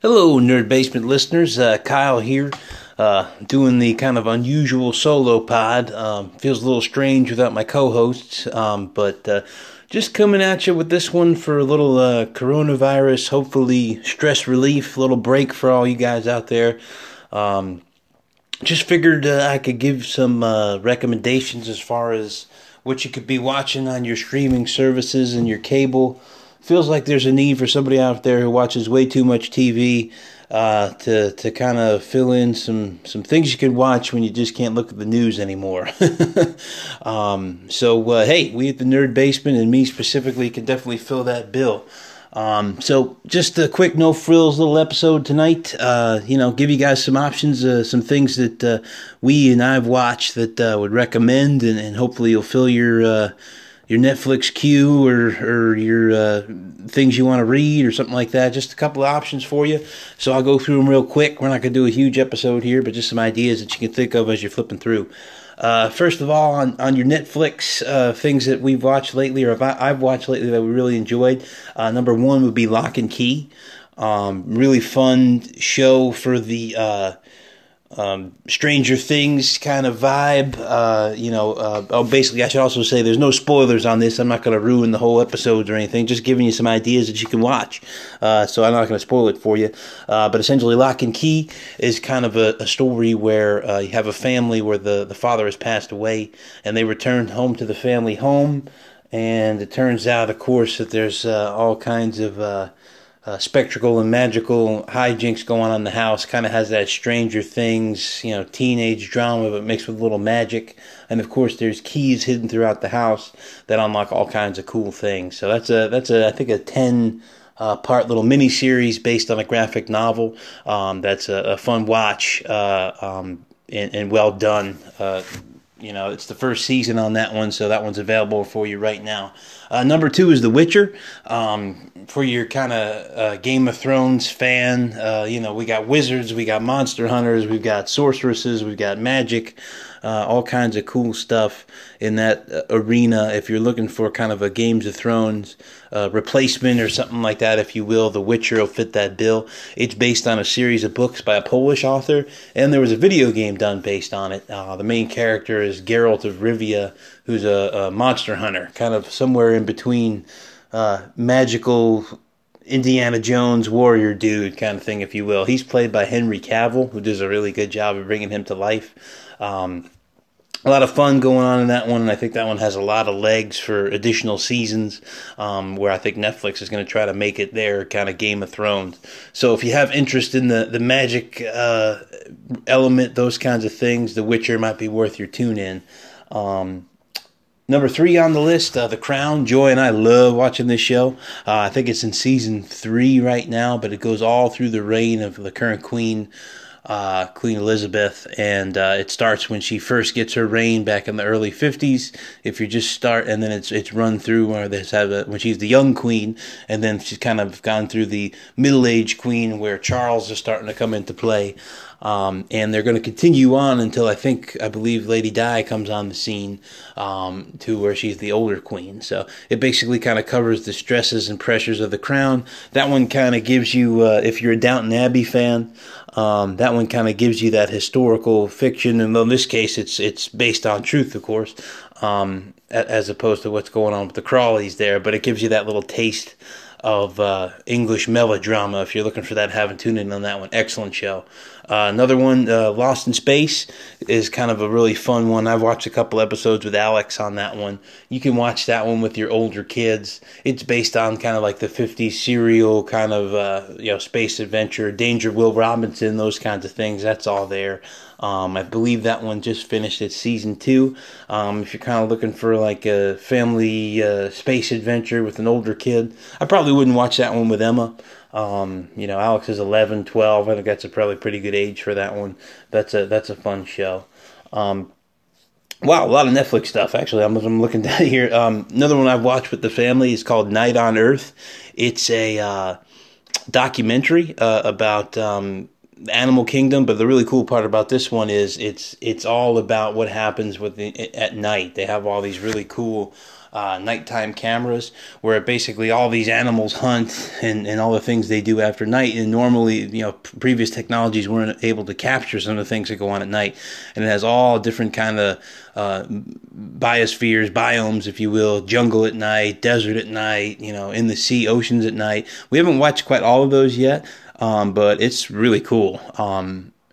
Hello, Nerd Basement listeners. Kyle here, doing the kind of unusual solo pod. Feels a little strange without my co-hosts, but just coming at you with this one for a little coronavirus, hopefully stress relief, a little break for all you guys out there. Just figured I could give some recommendations as far as what you could be watching on your streaming services and your cable. Feels like there's a need for somebody out there who watches way too much TV to kind of fill in some things you can watch when you just can't look at the news anymore. So, hey, we at the Nerd Basement, and me specifically, can definitely fill that bill. So, just a quick no-frills little episode tonight. Give you guys some options, some things that we and I've watched that would recommend, and hopefully you'll fill your Netflix queue or your things you want to read or something like that. Just a couple of options for you. So I'll go through them real quick. We're not going to do a huge episode here, but just some ideas that you can think of as you're flipping through. First of all, on your Netflix, things that we've watched lately or I've watched lately that we really enjoyed, number one would be Lock and Key. Really fun show for the Stranger Things kind of vibe. Basically I should also say there's no spoilers on this. I'm not going to ruin the whole episodes or anything, just giving you some ideas that you can watch. So I'm not going to spoil it for you. But essentially Lock and Key is kind of a story where you have a family where the father has passed away, and they return home to the family home, and it turns out, of course, that there's all kinds of spectacle and magical hijinks going on in the house. Kind of has that Stranger Things, teenage drama, but mixed with a little magic. And of course, there's keys hidden throughout the house that unlock all kinds of cool things. So that's a 10 part little mini series based on a graphic novel. That's a fun watch and well done. It's the first season on that one, so that one's available for you right now. Number two is The Witcher. For your kind of Game of Thrones fan, we got wizards, we got monster hunters, we've got sorceresses, we've got magic, all kinds of cool stuff in that arena. If you're looking for kind of a Games of Thrones replacement or something like that, if you will, The Witcher will fit that bill. It's based on a series of books by a Polish author, and there was a video game done based on it. The main character is Geralt of Rivia, who's a monster hunter, kind of somewhere in between magical Indiana Jones warrior dude kind of thing, if you will. He's played by Henry Cavill, who does a really good job of bringing him to life. A lot of fun going on in that one, and I think that one has a lot of legs for additional seasons, where I think Netflix is going to try to make it their kind of Game of Thrones. So if you have interest in the magic element, those kinds of things, The Witcher might be worth your tune in. Number three on the list, The Crown. Joy and I love watching this show. I think it's in season 3 right now, but it goes all through the reign of the current queen, Queen Elizabeth, and it starts when she first gets her reign back in the early 50s. If you just start, and then it's run through when she's the young queen, and then she's kind of gone through the middle-aged queen where Charles is starting to come into play. And they're going to continue on until I believe Lady Di comes on the scene, to where she's the older queen. So it basically kind of covers the stresses and pressures of the crown. That one kind of gives you, if you're a Downton Abbey fan, that one kind of gives you that historical fiction. And in this case, it's based on truth, of course, as opposed to what's going on with the Crawleys there. But it gives you that little taste of English melodrama if you're looking for that. Haven't tuned in on that one. Excellent show. Another one, Lost in Space, is kind of a really fun one. I've watched a couple episodes with Alex on that one. You can watch that one with your older kids. It's based on kind of like the 50s serial kind of space adventure, Danger Will Robinson, those kinds of things. That's all there. I believe that one just finished its season 2. If you're kind of looking for like a family space adventure with an older kid, I probably wouldn't watch that one with Emma. Alex is 11, 12. I think that's a probably pretty good age for that one. That's a fun show. Wow, a lot of Netflix stuff, actually. I'm looking down here. Another one I've watched with the family is called Night on Earth. It's a documentary about Animal Kingdom, but the really cool part about this one is it's all about what happens at night. They have all these really cool nighttime cameras, where basically all these animals hunt and all the things they do after night. And normally, you know, previous technologies weren't able to capture some of the things that go on at night. And it has all different kind of biospheres, biomes, if you will, jungle at night, desert at night, you know, in the sea, oceans at night. We haven't watched quite all of those yet, but it's really cool.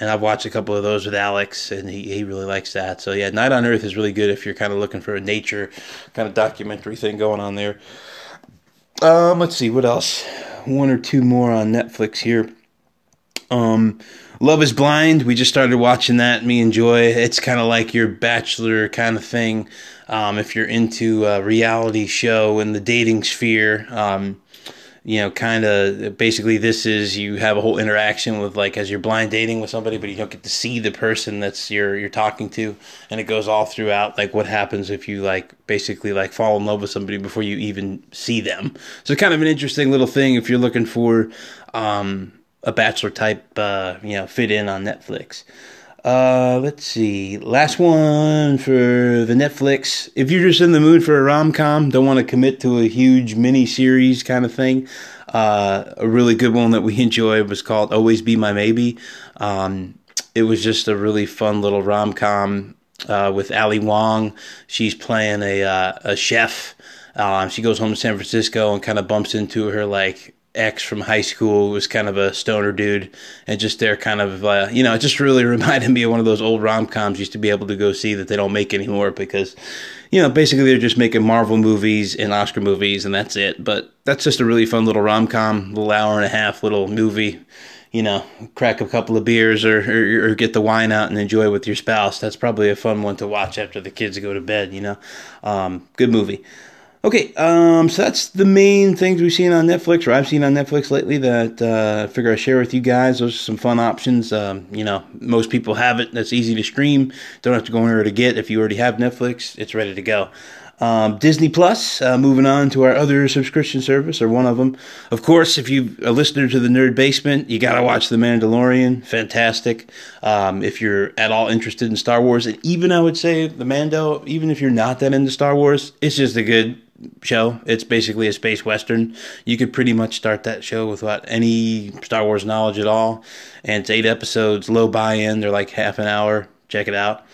And I've watched a couple of those with Alex, and he really likes that. So, yeah, Night on Earth is really good if you're kind of looking for a nature kind of documentary thing going on there. Let's see, what else? One or two more on Netflix here. Love is Blind. We just started watching that, me and Joy. It's kind of like your Bachelor kind of thing, if you're into a reality show and the dating sphere. You know, kind of basically this is, you have a whole interaction with, like, as you're blind dating with somebody, but you don't get to see the person that's you're talking to. And it goes all throughout, like, what happens if you, like, basically, like, fall in love with somebody before you even see them. So kind of an interesting little thing if you're looking for a Bachelor type, you know, fit in on Netflix. Let's see. Last one for the Netflix. If you're just in the mood for a rom-com, don't want to commit to a huge mini-series kind of thing, a really good one that we enjoyed was called Always Be My Maybe. It was just a really fun little rom-com with Ali Wong. She's playing a chef. She goes home to San Francisco and kind of bumps into her, like, ex from high school, was kind of a stoner dude, and just they're kind of, you know, it just really reminded me of one of those old rom-coms used to be able to go see that they don't make anymore, because, you know, basically they're just making Marvel movies and Oscar movies and that's it. But that's just a really fun little rom-com, little hour and a half little movie, you know, crack a couple of beers or get the wine out and enjoy with your spouse. That's probably a fun one to watch after the kids go to bed, you know. Good movie. Okay, so that's the main things we've seen on Netflix, or I've seen on Netflix lately, that I figure I share with you guys. Those are some fun options. You know, most people have it. That's easy to stream. Don't have to go anywhere to get. If you already have Netflix, it's ready to go. Disney Plus, moving on to our other subscription service, or one of them. Of course, if you're a listener to the Nerd Basement, you got to watch The Mandalorian. Fantastic. If you're at all interested in Star Wars, and even I would say The Mando, even if you're not that into Star Wars, it's just a good show. It's basically a space western. You could pretty much start that show without any Star Wars knowledge at all. And it's 8 episodes, low buy-in. They're like half an hour. Check it out.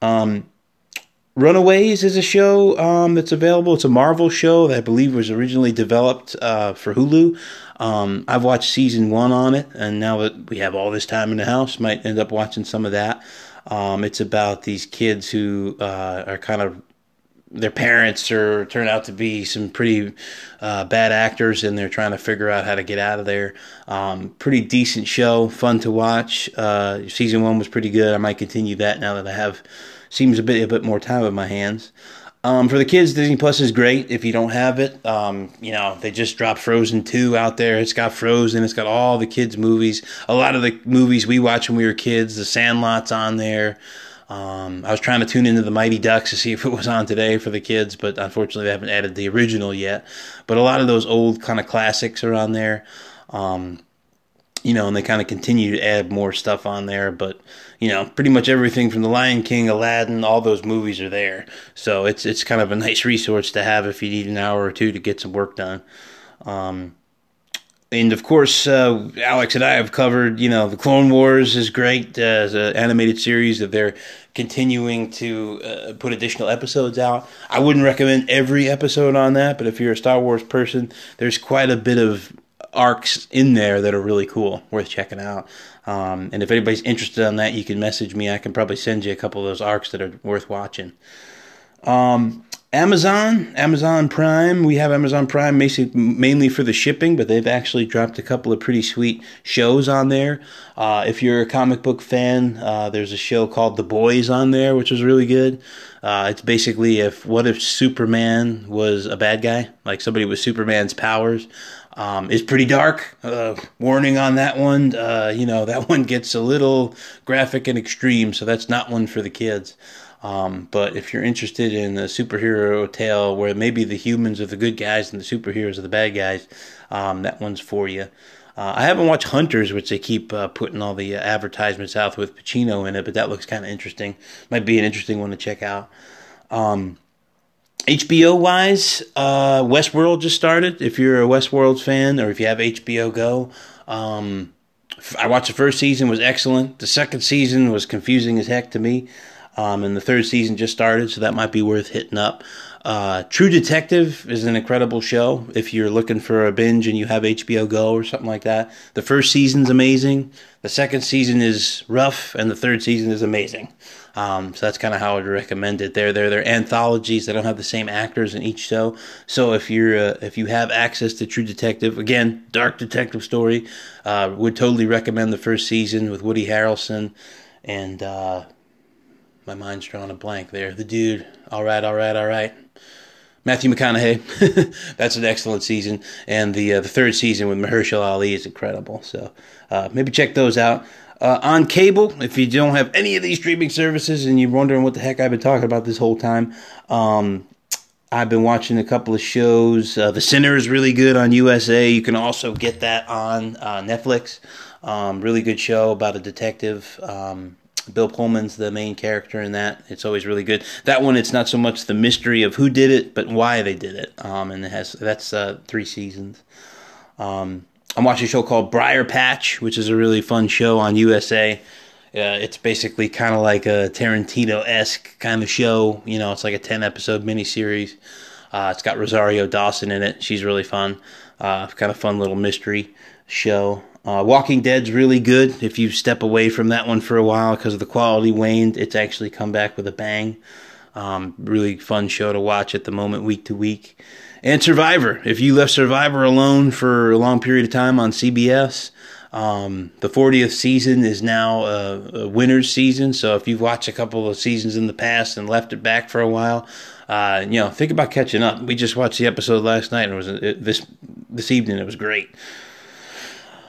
Runaways is a show that's available. It's a Marvel show that I believe was originally developed for Hulu. I've watched season 1 on it, and now that we have all this time in the house, might end up watching some of that. It's about these kids who are kind of, their parents are turn out to be some pretty bad actors, and they're trying to figure out how to get out of there. Pretty decent show, fun to watch. Season 1 was pretty good. I might continue that now that I have, seems a bit more time on my hands. For the kids, Disney Plus is great if you don't have it. You know, they just dropped Frozen 2 out there. It's got Frozen. It's got all the kids' movies. A lot of the movies we watched when we were kids. The Sandlot's on there. I was trying to tune into The Mighty Ducks to see if it was on today for the kids, but unfortunately they haven't added the original yet. But a lot of those old kind of classics are on there. You know, and they kind of continue to add more stuff on there. But, you know, pretty much everything from The Lion King, Aladdin, all those movies are there. So it's kind of a nice resource to have if you need an hour or two to get some work done. And, of course, Alex and I have covered, you know, The Clone Wars is great as an animated series that they're continuing to put additional episodes out. I wouldn't recommend every episode on that, but if you're a Star Wars person, there's quite a bit of arcs in there that are really cool, worth checking out. And if anybody's interested on that, you can message me. I can probably send you a couple of those arcs that are worth watching. Amazon Prime. We have Amazon Prime mainly for the shipping, but they've actually dropped a couple of pretty sweet shows on there. If you're a comic book fan, there's a show called The Boys on there, which is really good. It's basically what if Superman was a bad guy, like somebody with Superman's powers. It's pretty dark. Warning on that one. You know, that one gets a little graphic and extreme, so that's not one for the kids. But if you're interested in a superhero tale where maybe the humans are the good guys and the superheroes are the bad guys, that one's for you. I haven't watched Hunters, which they keep putting all the advertisements out with Pacino in it, but that looks kind of interesting. Might be an interesting one to check out. HBO-wise, Westworld just started. If you're a Westworld fan or if you have HBO Go, I watched the first season, was excellent. The second season was confusing as heck to me. And the third season just started, so that might be worth hitting up. True Detective is an incredible show. If you're looking for a binge and you have HBO Go or something like that, the first season's amazing. The second season is rough, and the third season is amazing. So that's kind of how I'd recommend it. They're anthologies. They don't have the same actors in each show. So if you have access to True Detective, again, dark detective story, would totally recommend the first season with Woody Harrelson and my mind's drawing a blank there. The dude. All right. Matthew McConaughey. That's an excellent season. And the third season with Mahershala Ali is incredible. So maybe check those out. On cable, if you don't have any of these streaming services and you're wondering what the heck I've been talking about this whole time, I've been watching a couple of shows. The Sinner is really good on USA. You can also get that on Netflix. Really good show about a detective. Bill Pullman's the main character in that. It's always really good. That one, it's not so much the mystery of who did it, but why they did it. And it has three seasons. I'm watching a show called Briar Patch, which is a really fun show on USA. It's basically kind of like a Tarantino-esque kind of show. You know, it's like a 10-episode miniseries. It's got Rosario Dawson in it. She's really fun. Kind of fun little mystery show. Walking Dead's really good. If you step away from that one for a while because the quality waned, it's actually come back with a bang. Really fun show to watch at the moment, week to week. And Survivor. If you left Survivor alone for a long period of time on CBS, the 40th season is now a winner's season. So if you've watched a couple of seasons in the past and left it back for a while, think about catching up. We just watched the episode last night, and this evening it was great.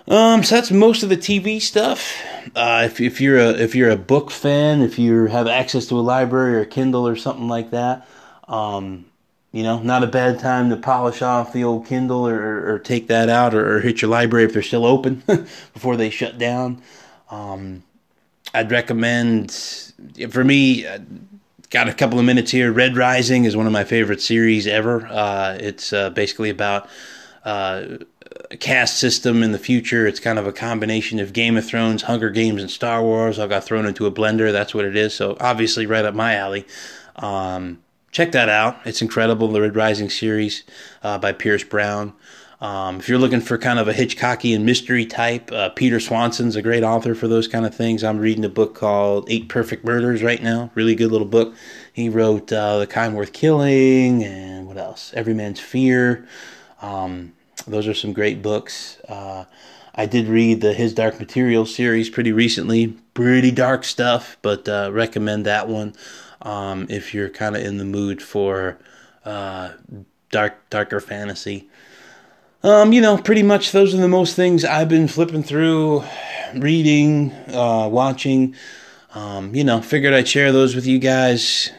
So that's most of the TV stuff. If you're a book fan, if you have access to a library or a Kindle or something like that, not a bad time to polish off the old Kindle or take that out or hit your library if they're still open before they shut down. I'd recommend, for me, got a couple of minutes here. Red Rising is one of my favorite series ever. It's basically about caste system in the future. It's kind of a combination of Game of Thrones, Hunger Games, and Star Wars. I got thrown into a blender. That's what it is. So obviously right up my alley. Check that out. It's incredible. The Red Rising series by Pierce Brown. If you're looking for kind of a Hitchcockian mystery type, Peter Swanson's a great author for those kind of things. I'm reading a book called 8 Perfect Murders right now. Really good little book. He wrote The Kind Worth Killing and what else? Every Man's Fear. Those are some great books. I did read the His Dark Materials series pretty recently. Pretty dark stuff, but recommend that one if you're kind of in the mood for darker fantasy. Pretty much those are the most things I've been flipping through, reading, watching. Figured I'd share those with you guys.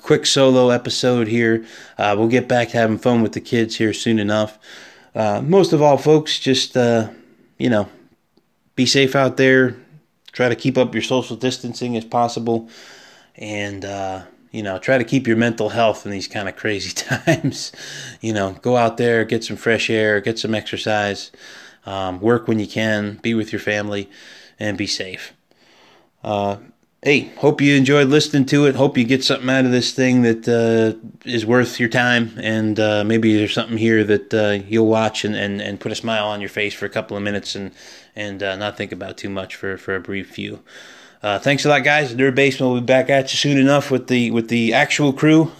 Quick solo episode here. We'll get back to having fun with the kids here soon enough. Most of all, folks, just, be safe out there. Try to keep up your social distancing as possible. And, try to keep your mental health in these kind of crazy times. Go out there, get some fresh air, get some exercise, work when you can, be with your family, and be safe. Hey, hope you enjoyed listening to it. Hope you get something out of this thing that is worth your time. And maybe there's something here that you'll watch and put a smile on your face for a couple of minutes and not think about too much for a brief few. Thanks a lot, guys. Nerd Basement will be back at you soon enough with the actual crew.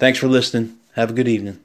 Thanks for listening. Have a good evening.